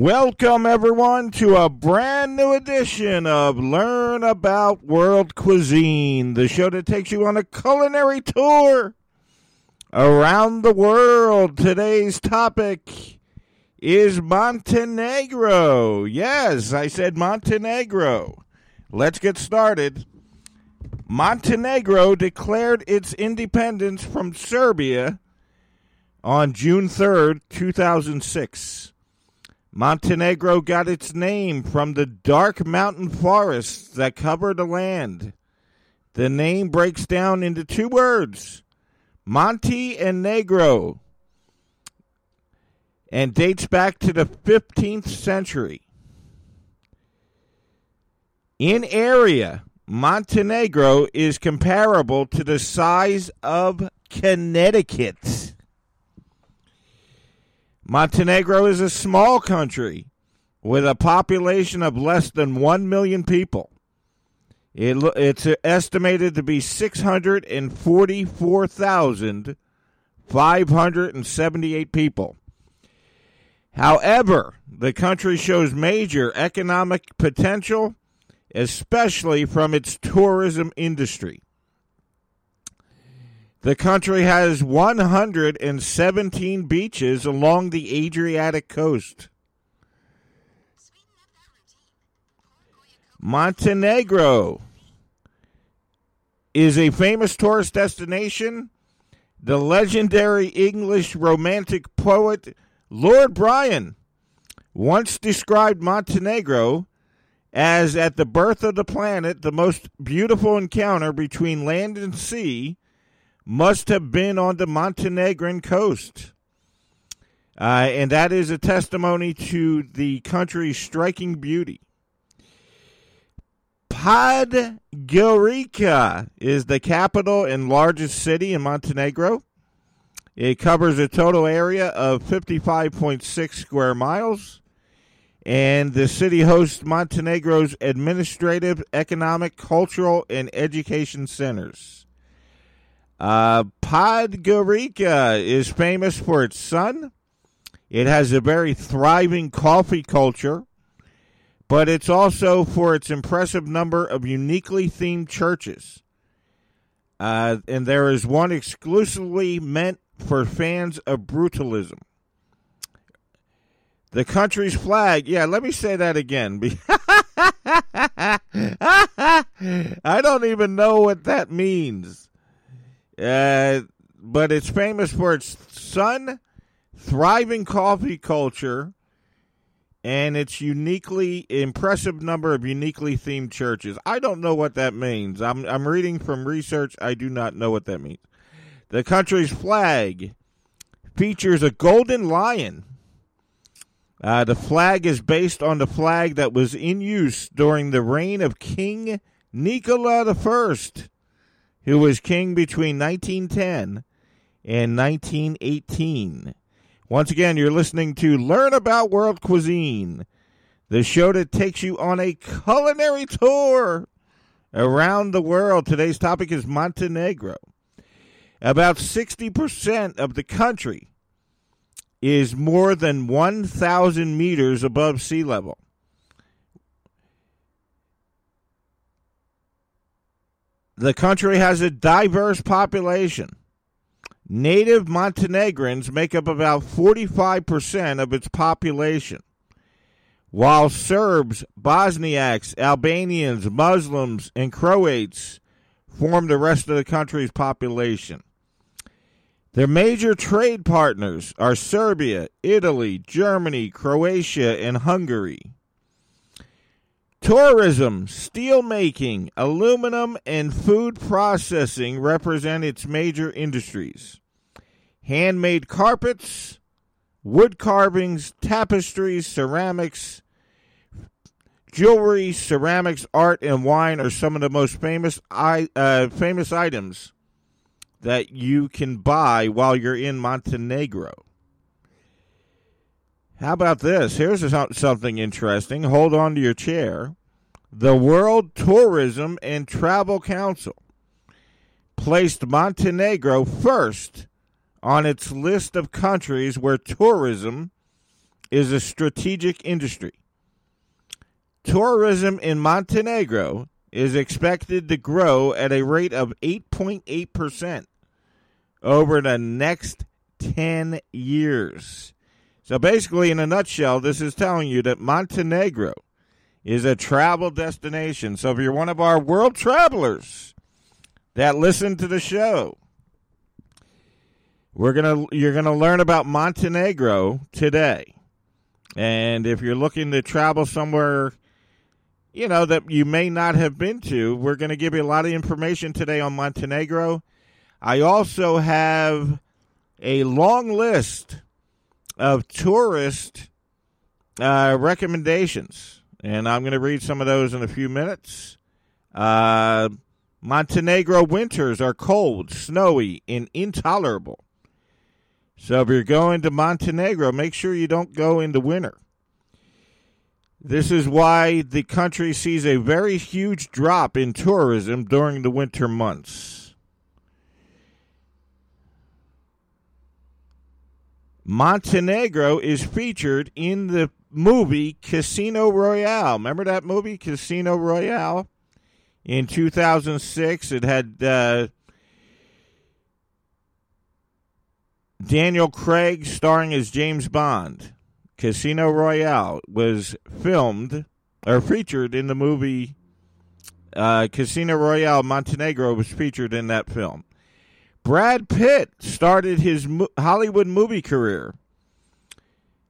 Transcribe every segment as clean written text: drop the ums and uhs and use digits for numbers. Welcome, everyone, to a brand new edition of Learn About World Cuisine, the show that takes you on a culinary tour around the world. Today's topic is Montenegro. Yes, I said Montenegro. Let's get started. Montenegro declared its independence from Serbia on June 3rd, 2006. Montenegro got its name from the dark mountain forests that cover the land. The name breaks down into two words, Monte and Negro, and dates back to the 15th century. In area, Montenegro is comparable to the size of Connecticut. Montenegro is a small country with a population of less than 1 million people. It's estimated to be 644,578 people. However, the country shows major economic potential, especially from its tourism industry. The country has 117 beaches along the Adriatic coast. Montenegro is a famous tourist destination. The legendary English romantic poet Lord Byron once described Montenegro as, at the birth of the planet, the most beautiful encounter between land and sea must have been on the Montenegrin coast. And that is a testimony to the country's striking beauty. Podgorica is the capital and largest city in Montenegro. It covers a total area of 55.6 square miles. And the city hosts Montenegro's administrative, economic, cultural, and education centers. Podgorica is famous for its sun. It has a very thriving coffee culture, but it's also for its impressive number of uniquely themed churches. And there is one exclusively meant for fans of brutalism. The country's flag. Yeah, let me say that again. I don't even know what that means. But it's famous for its sun, thriving coffee culture, and its uniquely impressive number of uniquely themed churches. I don't know what that means. I'm reading from research. I do not know what that means. The country's flag features a golden lion. The flag is based on the flag that was in use during the reign of King Nikola I, who was king between 1910 and 1918. Once again, you're listening to Learn About World Cuisine, the show that takes you on a culinary tour around the world. Today's topic is Montenegro. About 60% of the country is more than 1,000 meters above sea level. The country has a diverse population. Native Montenegrins make up about 45% of its population, while Serbs, Bosniaks, Albanians, Muslims, and Croats form the rest of the country's population. Their major trade partners are Serbia, Italy, Germany, Croatia, and Hungary. Tourism, steelmaking, aluminum, and food processing represent its major industries. Handmade carpets, wood carvings, tapestries, ceramics, jewelry, ceramics, art, and wine are some of the most famous items that you can buy while you're in Montenegro. How about this? Here's something interesting. Hold on to your chair. The World Tourism and Travel Council placed Montenegro first on its list of countries where tourism is a strategic industry. Tourism in Montenegro is expected to grow at a rate of 8.8% over the next 10 years. So basically, in a nutshell, this is telling you that Montenegro is a travel destination. So if you're one of our world travelers that listen to the show, you're gonna learn about Montenegro today. And if you're looking to travel somewhere, you know, that you may not have been to, we're going to give you a lot of information today on Montenegro. I also have a long list of tourist recommendations, and I'm going to read some of those in a few minutes. Montenegro winters are cold, snowy, and intolerable. So if you're going to Montenegro, make sure you don't go in the winter. This is why the country sees a very huge drop in tourism during the winter months. Montenegro is featured in the movie Casino Royale. Remember that movie, Casino Royale? In 2006, it had Daniel Craig starring as James Bond. Casino Royale was filmed or featured in the movie Casino Royale. Montenegro was featured in that film. Brad Pitt started his Hollywood movie career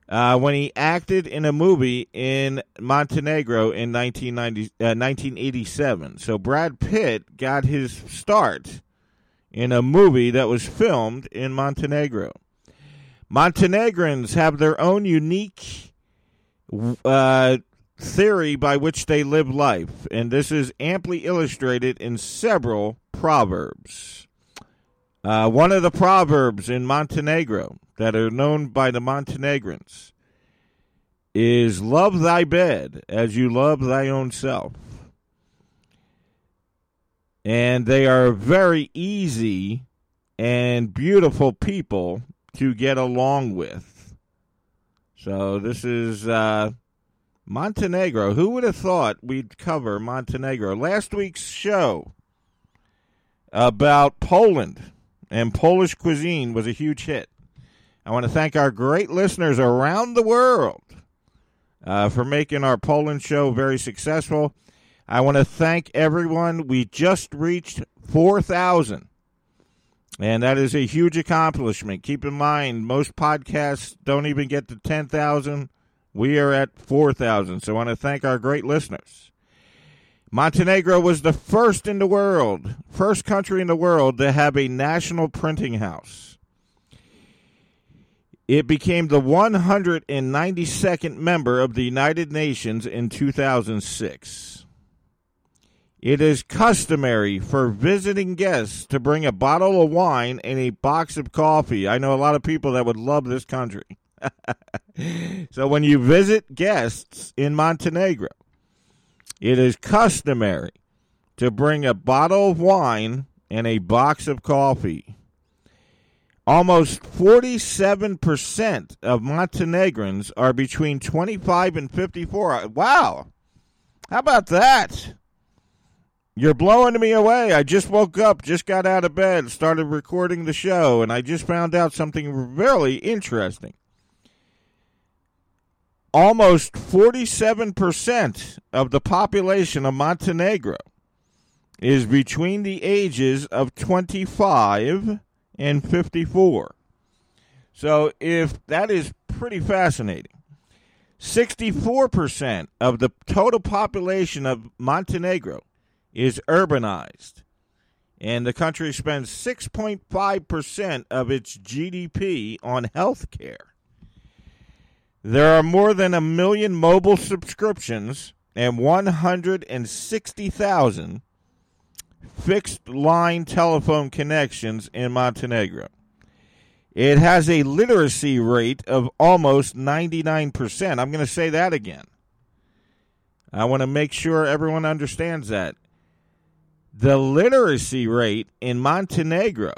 when he acted in a movie in Montenegro in 1987. So Brad Pitt got his start in a movie that was filmed in Montenegro. Montenegrins have their own unique theory by which they live life, and this is amply illustrated in several proverbs. One of the proverbs in Montenegro that are known by the Montenegrins is, "Love thy bed as you love thy own self." And they are very easy and beautiful people to get along with. So this is Montenegro. Who would have thought we'd cover Montenegro? Last week's show about Poland and Polish cuisine was a huge hit. I want to thank our great listeners around the world for making our Poland show very successful. I want to thank everyone. We just reached 4,000. And that is a huge accomplishment. Keep in mind, most podcasts don't even get to 10,000. We are at 4,000. So I want to thank our great listeners. Montenegro was the first country in the world to have a national printing house. It became the 192nd member of the United Nations in 2006. It is customary for visiting guests to bring a bottle of wine and a box of coffee. I know a lot of people that would love this country. So when you visit guests in Montenegro, it is customary to bring a bottle of wine and a box of coffee. Almost 47% of Montenegrins are between 25 and 54. Wow! How about that? You're blowing me away. I just woke up, just got out of bed, started recording the show, and I just found out something really interesting. Almost 47% of the population of Montenegro is between the ages of 25 and 54. So if that is pretty fascinating. 64% of the total population of Montenegro is urbanized, and the country spends 6.5% of its GDP on health care. There are more than 1 million mobile subscriptions and 160,000 fixed-line telephone connections in Montenegro. It has a literacy rate of almost 99%. I'm going to say that again. I want to make sure everyone understands that. The literacy rate in Montenegro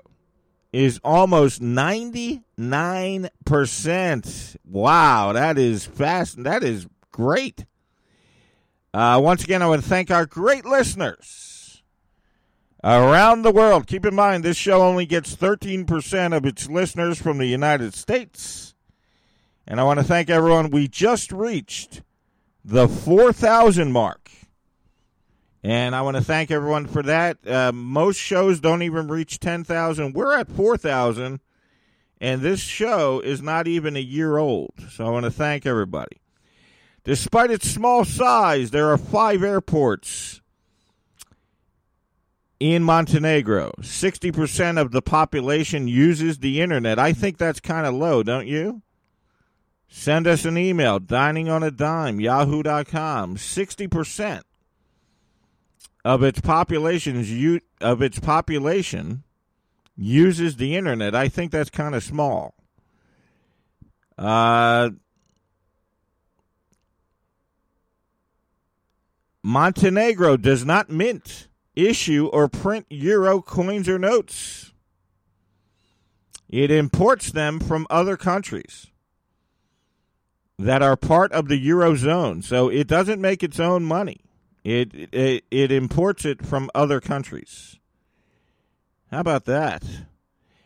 is almost 99%. Wow, that is fast. That is great. Once again, I want to thank our great listeners around the world. Keep in mind, this show only gets 13% of its listeners from the United States. And I want to thank everyone. We just reached the 4,000 mark. And I want to thank everyone for that. Most shows don't even reach 10,000. We're at 4,000, and this show is not even a year old. So I want to thank everybody. Despite its small size, there are 5 airports in Montenegro. 60% of the population uses the internet. I think that's kind of low, don't you? Send us an email, diningonadime, yahoo.com. 60%. Of its population uses the internet. I think that's kind of small. Montenegro does not mint, issue, or print euro coins or notes. It imports them from other countries that are part of the eurozone, so it doesn't make its own money. It imports it from other countries. How about that?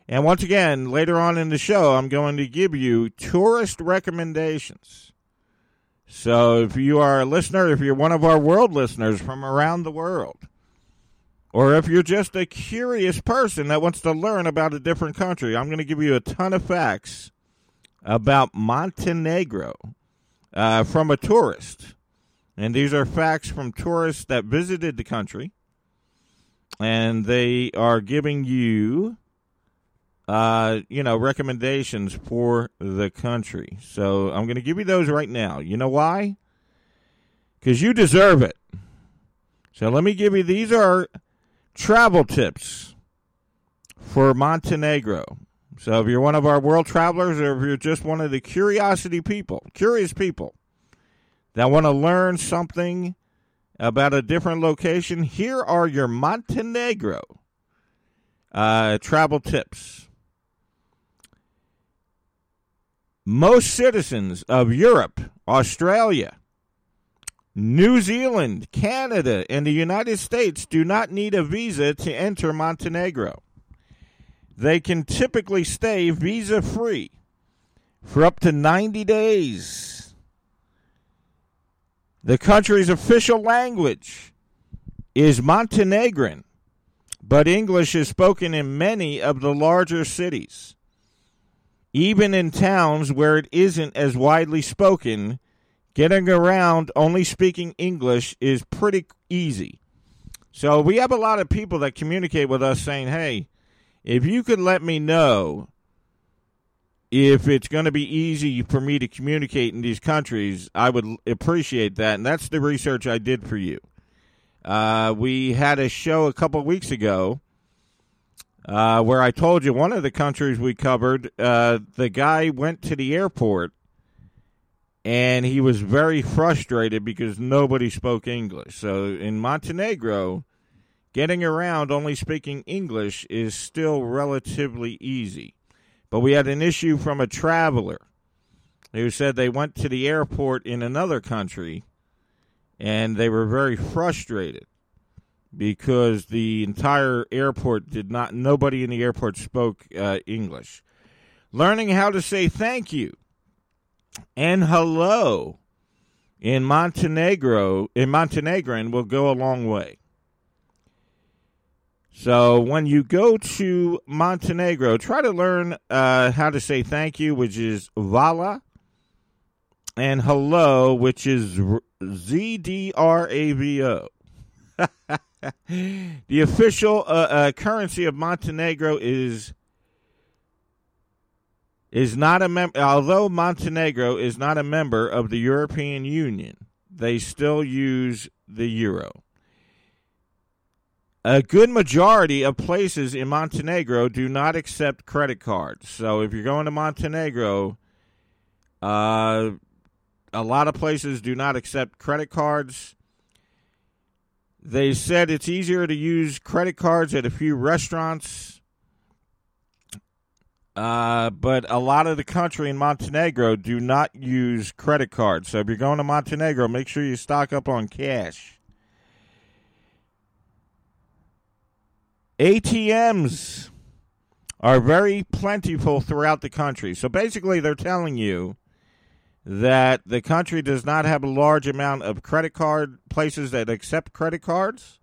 And once again, later on in the show, I'm going to give you tourist recommendations. So if you are a listener, if you're one of our world listeners from around the world, or if you're just a curious person that wants to learn about a different country, I'm going to give you a ton of facts about Montenegro from a tourist. And these are facts from tourists that visited the country. And they are giving you, recommendations for the country. So I'm going to give you those right now. You know why? Because you deserve it. So let me give you, these are travel tips for Montenegro. So if you're one of our world travelers, or if you're just one of the curious people, that want to learn something about a different location, here are your Montenegro travel tips. Most citizens of Europe, Australia, New Zealand, Canada, and the United States do not need a visa to enter Montenegro. They can typically stay visa-free for up to 90 days. The country's official language is Montenegrin, but English is spoken in many of the larger cities, even in towns where it isn't as widely spoken. Getting around only speaking English is pretty easy. So we have a lot of people that communicate with us saying, hey, if you could let me know if it's going to be easy for me to communicate in these countries, I would appreciate that. And that's the research I did for you. We had a show a couple of weeks ago where I told you one of the countries we covered, the guy went to the airport and he was very frustrated because nobody spoke English. So in Montenegro, getting around only speaking English is still relatively easy. But we had an issue from a traveler who said they went to the airport in another country and they were very frustrated because the entire airport nobody in the airport spoke English. Learning how to say thank you and hello in Montenegrin will go a long way. So when you go to Montenegro, try to learn how to say thank you, which is Vala, and hello, which is ZDRAVO. The official currency of Montenegro is not a member. Although Montenegro is not a member of the European Union, they still use the euro. A good majority of places in Montenegro do not accept credit cards. So if you're going to Montenegro, a lot of places do not accept credit cards. They said it's easier to use credit cards at a few restaurants But a lot of the country in Montenegro do not use credit cards. So if you're going to Montenegro, make sure you stock up on cash. ATMs are very plentiful throughout the country. So basically they're telling you that the country does not have a large amount of credit card places that accept credit cards,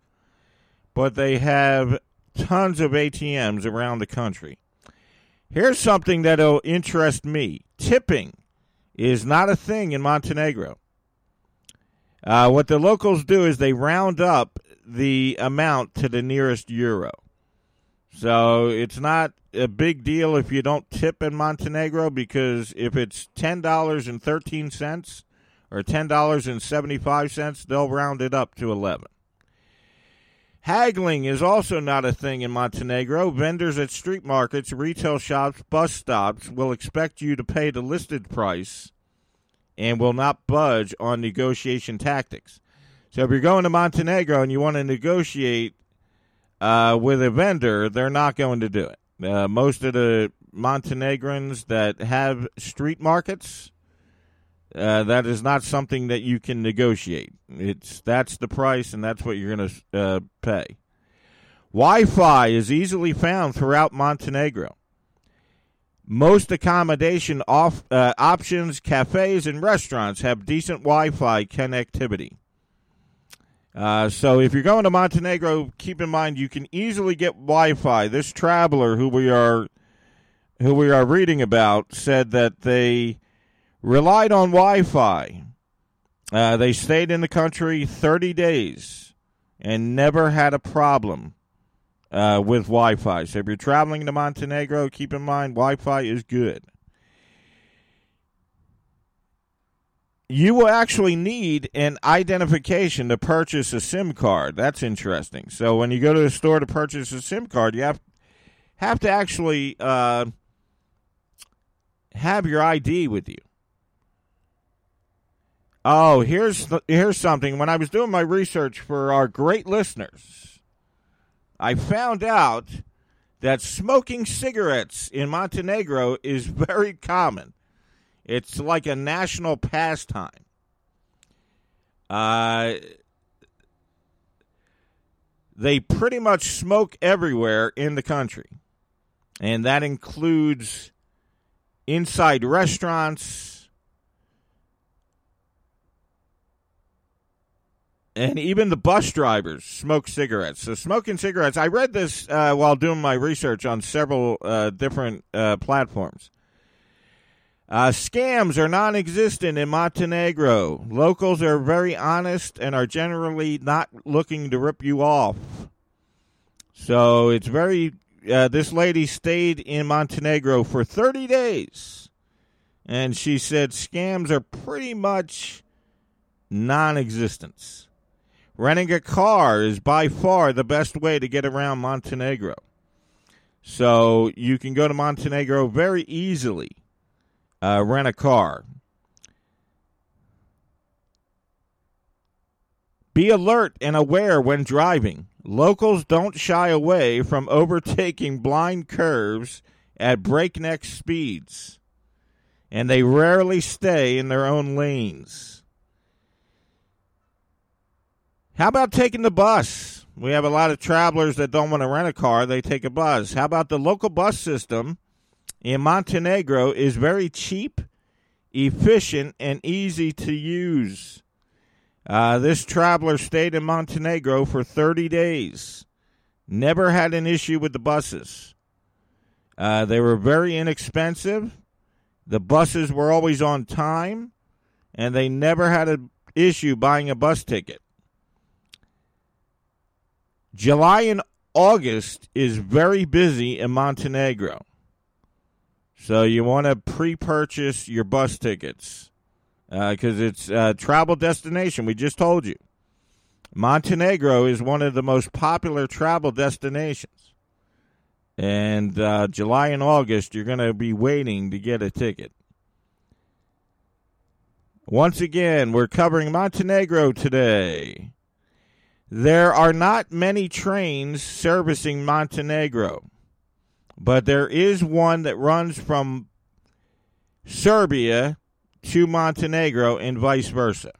but they have tons of ATMs around the country. Here's something that'll interest me. Tipping is not a thing in Montenegro. What the locals do is they round up the amount to the nearest euro. So it's not a big deal if you don't tip in Montenegro, because if it's $10.13 or $10.75, they'll round it up to 11. Haggling is also not a thing in Montenegro. Vendors at street markets, retail shops, bus stops will expect you to pay the listed price and will not budge on negotiation tactics. So if you're going to Montenegro and you want to negotiate with a vendor, they're not going to do it. Most of the Montenegrins that have street markets, that is not something that you can negotiate. That's the price, and that's what you're going to pay. Wi-Fi is easily found throughout Montenegro. Most accommodation options, cafes, and restaurants have decent Wi-Fi connectivity. So if you're going to Montenegro, keep in mind you can easily get Wi-Fi. This traveler who we are reading about said that they relied on Wi-Fi. They stayed in the country 30 days and never had a problem with Wi-Fi. So if you're traveling to Montenegro, keep in mind Wi-Fi is good. You will actually need an identification to purchase a SIM card. That's interesting. So when you go to the store to purchase a SIM card, you have to actually have your ID with you. Oh, here's something. When I was doing my research for our great listeners, I found out that smoking cigarettes in Montenegro is very common. It's like a national pastime. They pretty much smoke everywhere in the country. And that includes inside restaurants and even the bus drivers smoke cigarettes. So smoking cigarettes, I read this while doing my research on several different platforms. Scams are non-existent in Montenegro. Locals are very honest and are generally not looking to rip you off. So it's very... this lady stayed in Montenegro for 30 days. And she said scams are pretty much non-existent. Renting a car is by far the best way to get around Montenegro. So you can go to Montenegro very easily. Rent a car. Be alert and aware when driving. Locals don't shy away from overtaking blind curves at breakneck speeds, and they rarely stay in their own lanes. How about taking the bus? We have a lot of travelers that don't want to rent a car. They take a bus. How about the local bus system in Montenegro is very cheap, efficient, and easy to use. This traveler stayed in Montenegro for 30 days. Never had an issue with the buses. They were very inexpensive. The buses were always on time, and they never had an issue buying a bus ticket. July and August is very busy in Montenegro. So you want to pre-purchase your bus tickets because it's a travel destination. We just told you. Montenegro is one of the most popular travel destinations. And July and August, you're going to be waiting to get a ticket. Once again, we're covering Montenegro today. There are not many trains servicing Montenegro. But there is one that runs from Serbia to Montenegro and vice versa.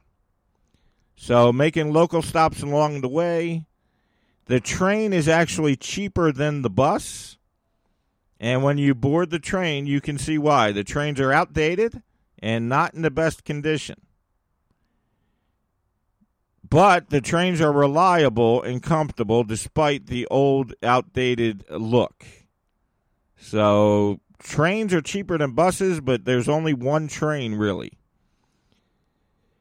So making local stops along the way. The train is actually cheaper than the bus. And when you board the train, you can see why. The trains are outdated and not in the best condition. But the trains are reliable and comfortable despite the old, outdated look. So trains are cheaper than buses, but there's only one train, really.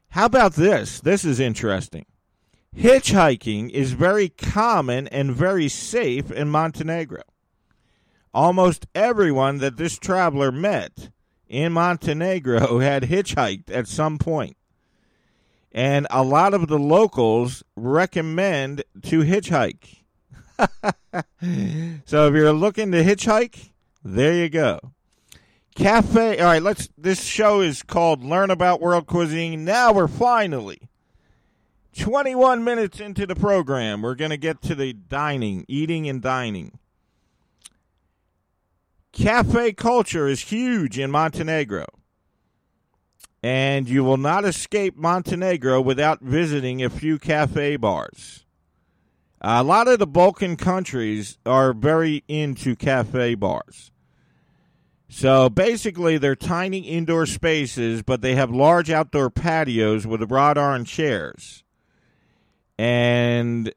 How about this? This is interesting. Hitchhiking is very common and very safe in Montenegro. Almost everyone that this traveler met in Montenegro had hitchhiked at some point. And a lot of the locals recommend to hitchhike. So if you're looking to hitchhike, there you go. Cafe, all right, this show is called Learn About World Cuisine. Now we're finally 21 minutes into the program. We're going to get to the eating and dining. Cafe culture is huge in Montenegro. And you will not escape Montenegro without visiting a few cafe bars. A lot of the Balkan countries are very into cafe bars. So basically they're tiny indoor spaces, but they have large outdoor patios with wrought iron chairs. And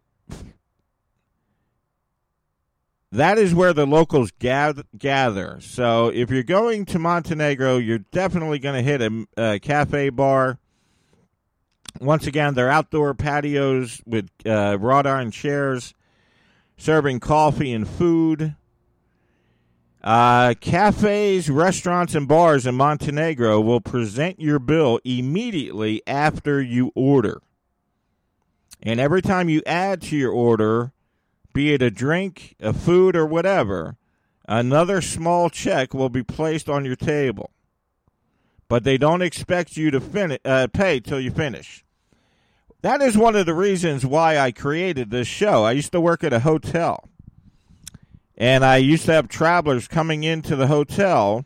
that is where the locals gather. So if you're going to Montenegro, you're definitely going to hit a cafe bar. Once again, they're outdoor patios with wrought iron chairs, serving coffee and food. Cafes, restaurants, and bars in Montenegro will present your bill immediately after you order. And every time you add to your order, be it a drink, a food, or whatever, another small check will be placed on your table. But they don't expect you to pay till you finish. That is one of the reasons why I created this show. I used to work at a hotel. And I used to have travelers coming into the hotel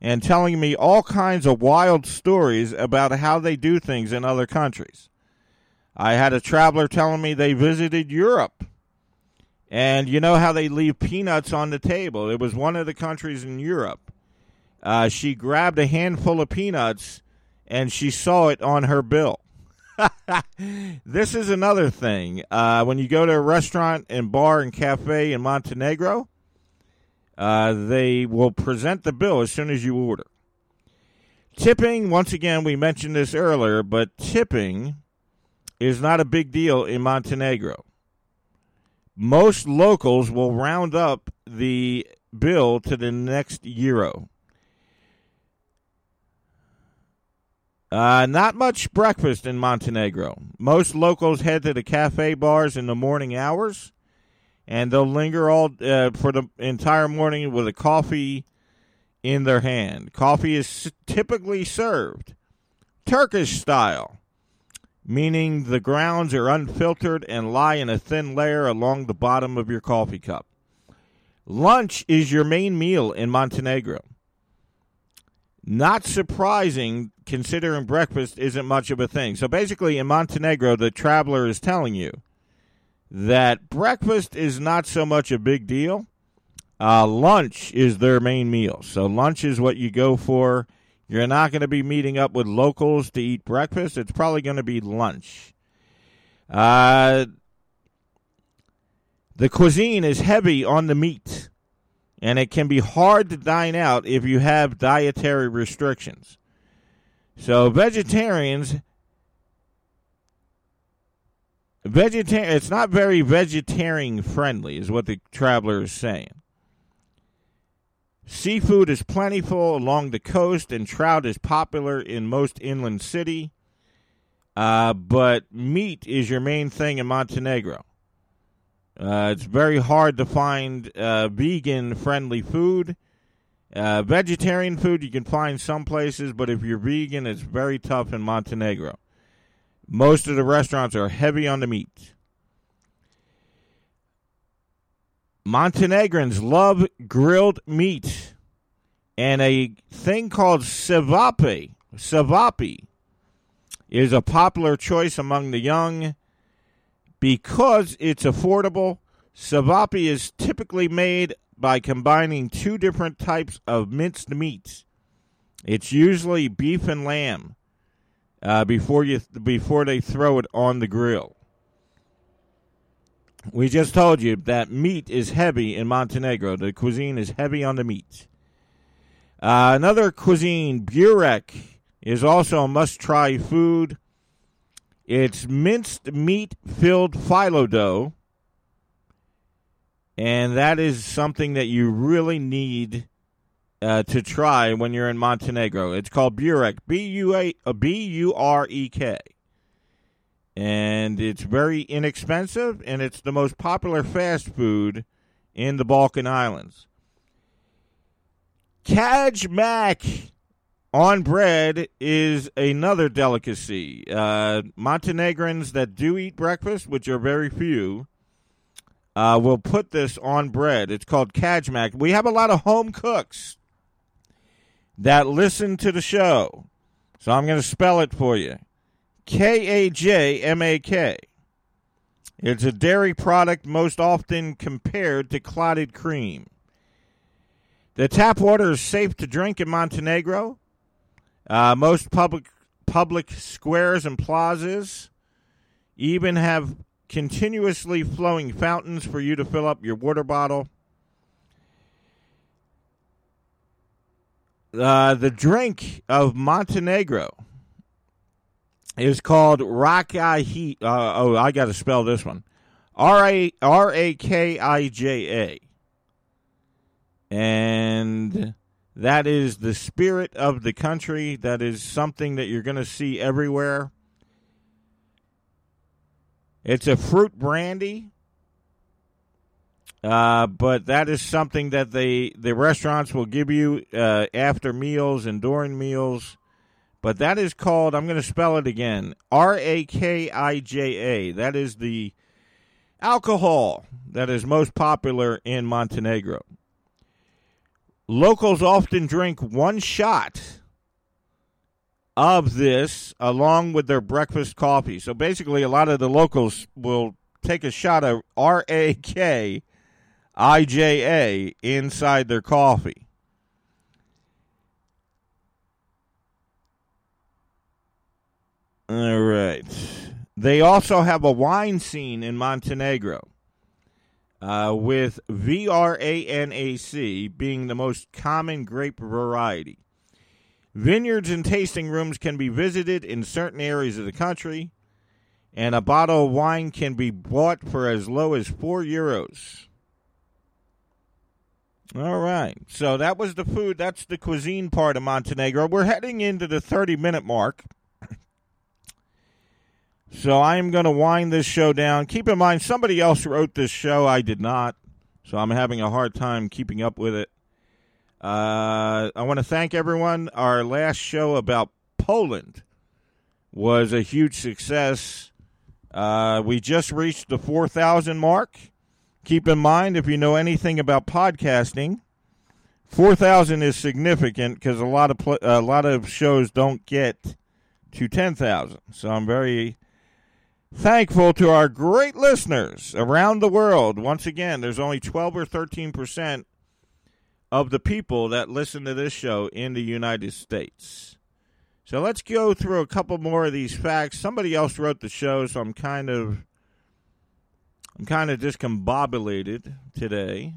and telling me all kinds of wild stories about how they do things in other countries. I had a traveler telling me they visited Europe. And you know how they leave peanuts on the table. It was one of the countries in Europe. She grabbed a handful of peanuts, and she saw it on her bill. This is another thing. When you go to a restaurant and bar and cafe in Montenegro, they will present the bill as soon as you order. Tipping, once again, we mentioned this earlier, but tipping is not a big deal in Montenegro. Most locals will round up the bill to the next euro. Not much breakfast in Montenegro. Most locals head to the cafe bars in the morning hours, and they'll linger all for the entire morning with a coffee in their hand. Coffee is typically served Turkish style, meaning the grounds are unfiltered and lie in a thin layer along the bottom of your coffee cup. Lunch is your main meal in Montenegro. Not surprising, considering breakfast isn't much of a thing. So basically, in Montenegro, the traveler is telling you that breakfast is not so much a big deal. Lunch is their main meal. So lunch is what you go for. You're not going to be meeting up with locals to eat breakfast. It's probably going to be lunch. The cuisine is heavy on the meat, and it can be hard to dine out if you have dietary restrictions. So it's not very vegetarian friendly is what the traveler is saying. Seafood is plentiful along the coast, and trout is popular in most inland city. But meat is your main thing in Montenegro. It's very hard to find vegan-friendly food. Vegetarian food you can find some places, but if you're vegan, it's very tough in Montenegro. Most of the restaurants are heavy on the meat. Montenegrins love grilled meat and a thing called ćevapi. Ćevapi is a popular choice among the young because it's affordable. Ćevapi is typically made by combining two different types of minced meats. It's usually beef and lamb before they throw it on the grill. We just told you that meat is heavy in Montenegro. The cuisine is heavy on the meat. Another cuisine, burek, is also a must-try food. It's minced meat-filled phyllo dough, and that is something that you really need to try when you're in Montenegro. It's called burek, B-U-R-E-K. And it's very inexpensive, and it's the most popular fast food in the Balkan Islands. Kajmak on bread is another delicacy. Montenegrins that do eat breakfast, which are very few, will put this on bread. It's called kajmak. We have a lot of home cooks that listen to the show, so I'm going to spell it for you. K-A-J-M-A-K. It's a dairy product most often compared to clotted cream. The tap water is safe to drink in Montenegro. Most public squares and plazas even have continuously flowing fountains for you to fill up your water bottle. The drink of Montenegro is called Rakija. I got to spell this one. R-A-K-I-J-A. And that is the spirit of the country. That is something that you're going to see everywhere. It's a fruit brandy. But that is something that the restaurants will give you after meals and during meals. But that is called, I'm going to spell it again, R-A-K-I-J-A. That is the alcohol that is most popular in Montenegro. Locals often drink one shot of this along with their breakfast coffee. So basically a lot of the locals will take a shot of R-A-K-I-J-A inside their coffee. All right. They also have a wine scene in Montenegro, with VRANAC being the most common grape variety. Vineyards and tasting rooms can be visited in certain areas of the country, and a bottle of wine can be bought for as low as €4. All right. So that was the food. That's the cuisine part of Montenegro. We're heading into the 30-minute mark. So I am going to wind this show down. Keep in mind, somebody else wrote this show. I did not. So I'm having a hard time keeping up with it. I want to thank everyone. Our last show about Poland was a huge success. We just reached the 4,000 mark. Keep in mind, if you know anything about podcasting, 4,000 is significant because a lot of shows don't get to 10,000. So I'm very thankful to our great listeners around the world. Once again, there's only 12 or 13% of the people that listen to this show in the United States. So let's go through a couple more of these facts. Somebody else wrote the show, so I'm kind of discombobulated today.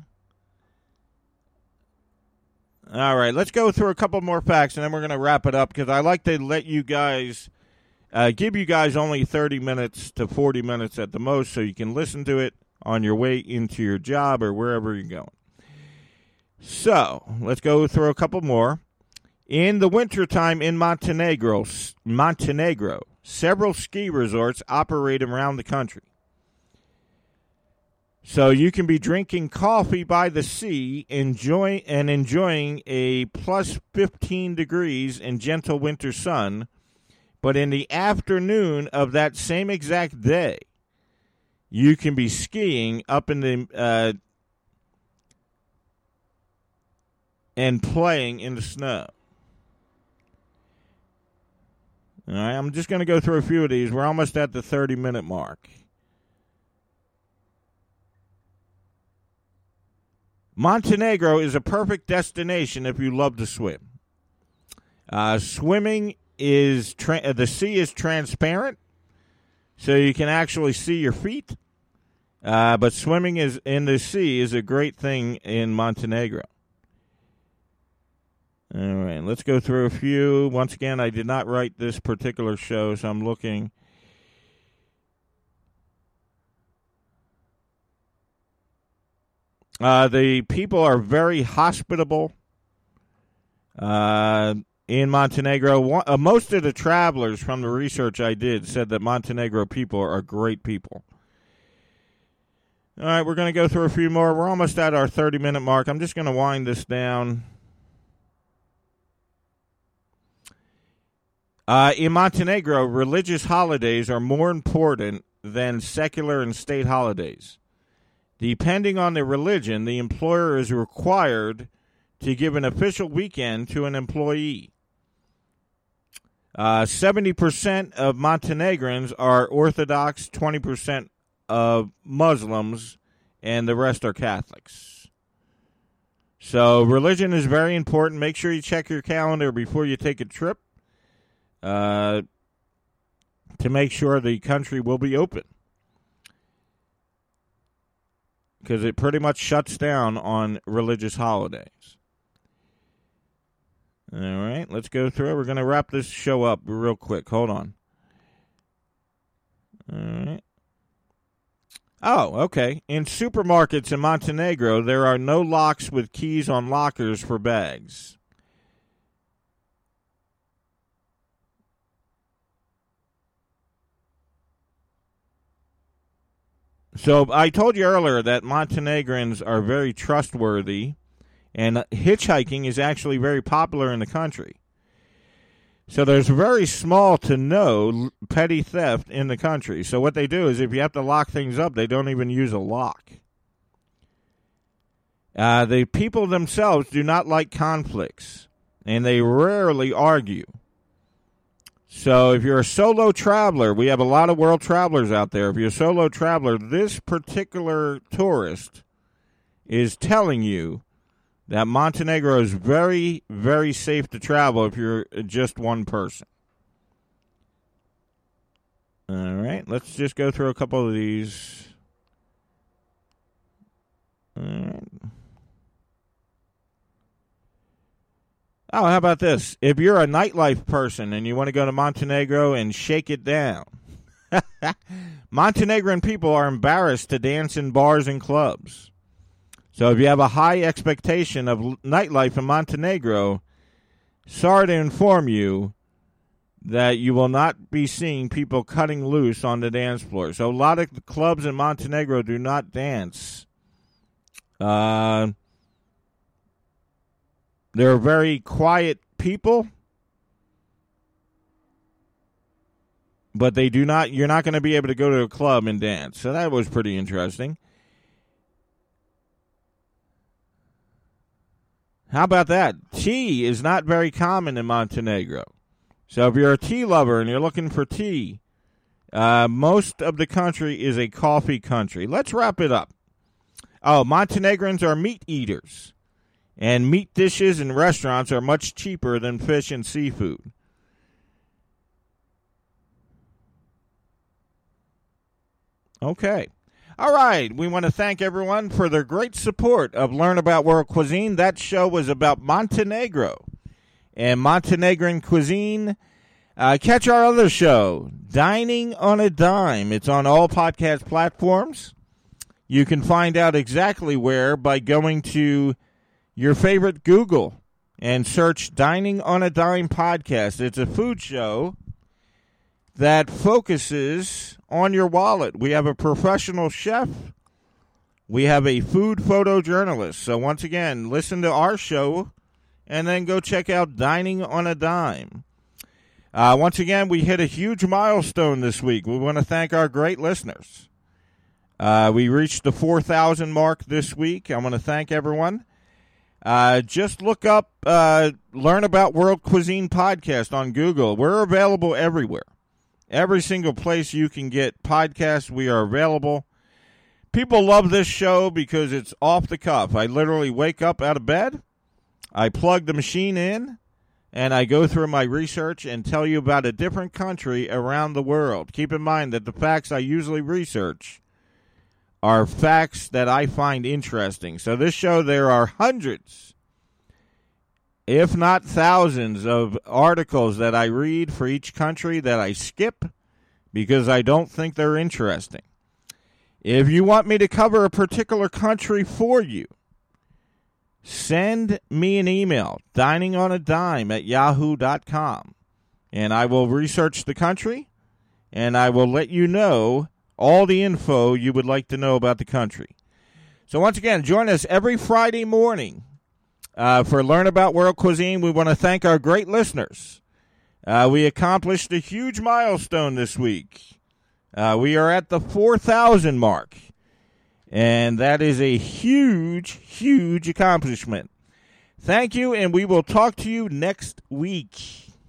All right, let's go through a couple more facts, and then we're going to wrap it up because I like to let you guys, give you guys only 30 minutes to 40 minutes at the most so you can listen to it on your way into your job or wherever you're going. So let's go through a couple more. In the wintertime in Montenegro, several ski resorts operate around the country. So you can be drinking coffee by the sea enjoying a plus 15 degrees and gentle winter sun. But in the afternoon of that same exact day, you can be skiing up in the and playing in the snow. All right, I'm just going to go through a few of these. We're almost at the 30-minute mark. Montenegro is a perfect destination if you love to swim. Swimming is the sea is transparent, so you can actually see your feet. But swimming is in the sea is a great thing in Montenegro. All right, let's go through a few. Once again, I did not write this particular show, so I'm looking. The people are very hospitable in Montenegro. Most of the travelers from the research I did said that Montenegro people are great people. All right, we're going to go through a few more. We're almost at our 30-minute mark. I'm just going to wind this down. In Montenegro, religious holidays are more important than secular and state holidays. Depending on the religion, the employer is required to give an official weekend to an employee. 70% of Montenegrins are Orthodox, 20% of Muslims, and the rest are Catholics. So religion is very important. Make sure you check your calendar before you take a trip to make sure the country will be open, because it pretty much shuts down on religious holidays. All right, let's go through. We're going to wrap this show up real quick. Hold on. All right. Oh, okay. In supermarkets in Montenegro, there are no locks with keys on lockers for bags. So I told you earlier that Montenegrins are very trustworthy, and hitchhiking is actually very popular in the country. So there's very small to no petty theft in the country. So what they do is if you have to lock things up, they don't even use a lock. The people themselves do not like conflicts, and they rarely argue. So if you're a solo traveler, we have a lot of world travelers out there. If you're a solo traveler, this particular tourist is telling you that Montenegro is very, very safe to travel if you're just one person. All right, let's just go through a couple of these. All right. Oh, how about this? If you're a nightlife person and you want to go to Montenegro and shake it down. Montenegrin people are embarrassed to dance in bars and clubs. So if you have a high expectation of nightlife in Montenegro, sorry to inform you that you will not be seeing people cutting loose on the dance floor. So a lot of the clubs in Montenegro do not dance. They're very quiet people, but they do not. You're not going to be able to go to a club and dance. So that was pretty interesting. How about that? Tea is not very common in Montenegro. So if you're a tea lover and you're looking for tea, most of the country is a coffee country. Let's wrap it up. Oh, Montenegrins are meat eaters. And meat dishes in restaurants are much cheaper than fish and seafood. Okay. All right. We want to thank everyone for their great support of Learn About World Cuisine. That show was about Montenegro and Montenegrin cuisine. Catch our other show, Dining on a Dime. It's on all podcast platforms. You can find out exactly where by going to your favorite Google and search Dining on a Dime podcast. It's a food show that focuses on your wallet. We have a professional chef. We have a food photojournalist. So once again, listen to our show and then go check out Dining on a Dime. Once again, we hit a huge milestone this week. We want to thank our great listeners. We reached the 4,000 mark this week. I want to thank everyone. Just look up Learn About World Cuisine podcast on Google. We're available everywhere. Every single place you can get podcasts, we are available. People love this show because it's off the cuff. I literally wake up out of bed, I plug the machine in, and I go through my research and tell you about a different country around the world. Keep in mind that the facts I usually research are facts that I find interesting. So this show, there are hundreds, if not thousands, of articles that I read for each country that I skip because I don't think they're interesting. If you want me to cover a particular country for you, send me an email, diningonadime@yahoo.com, and I will research the country, and I will let you know all the info you would like to know about the country. So once again, join us every Friday morning for Learn About World Cuisine. We want to thank our great listeners. We accomplished a huge milestone this week. We are at the 4,000 mark, and that is a huge, huge accomplishment. Thank you, and we will talk to you next week.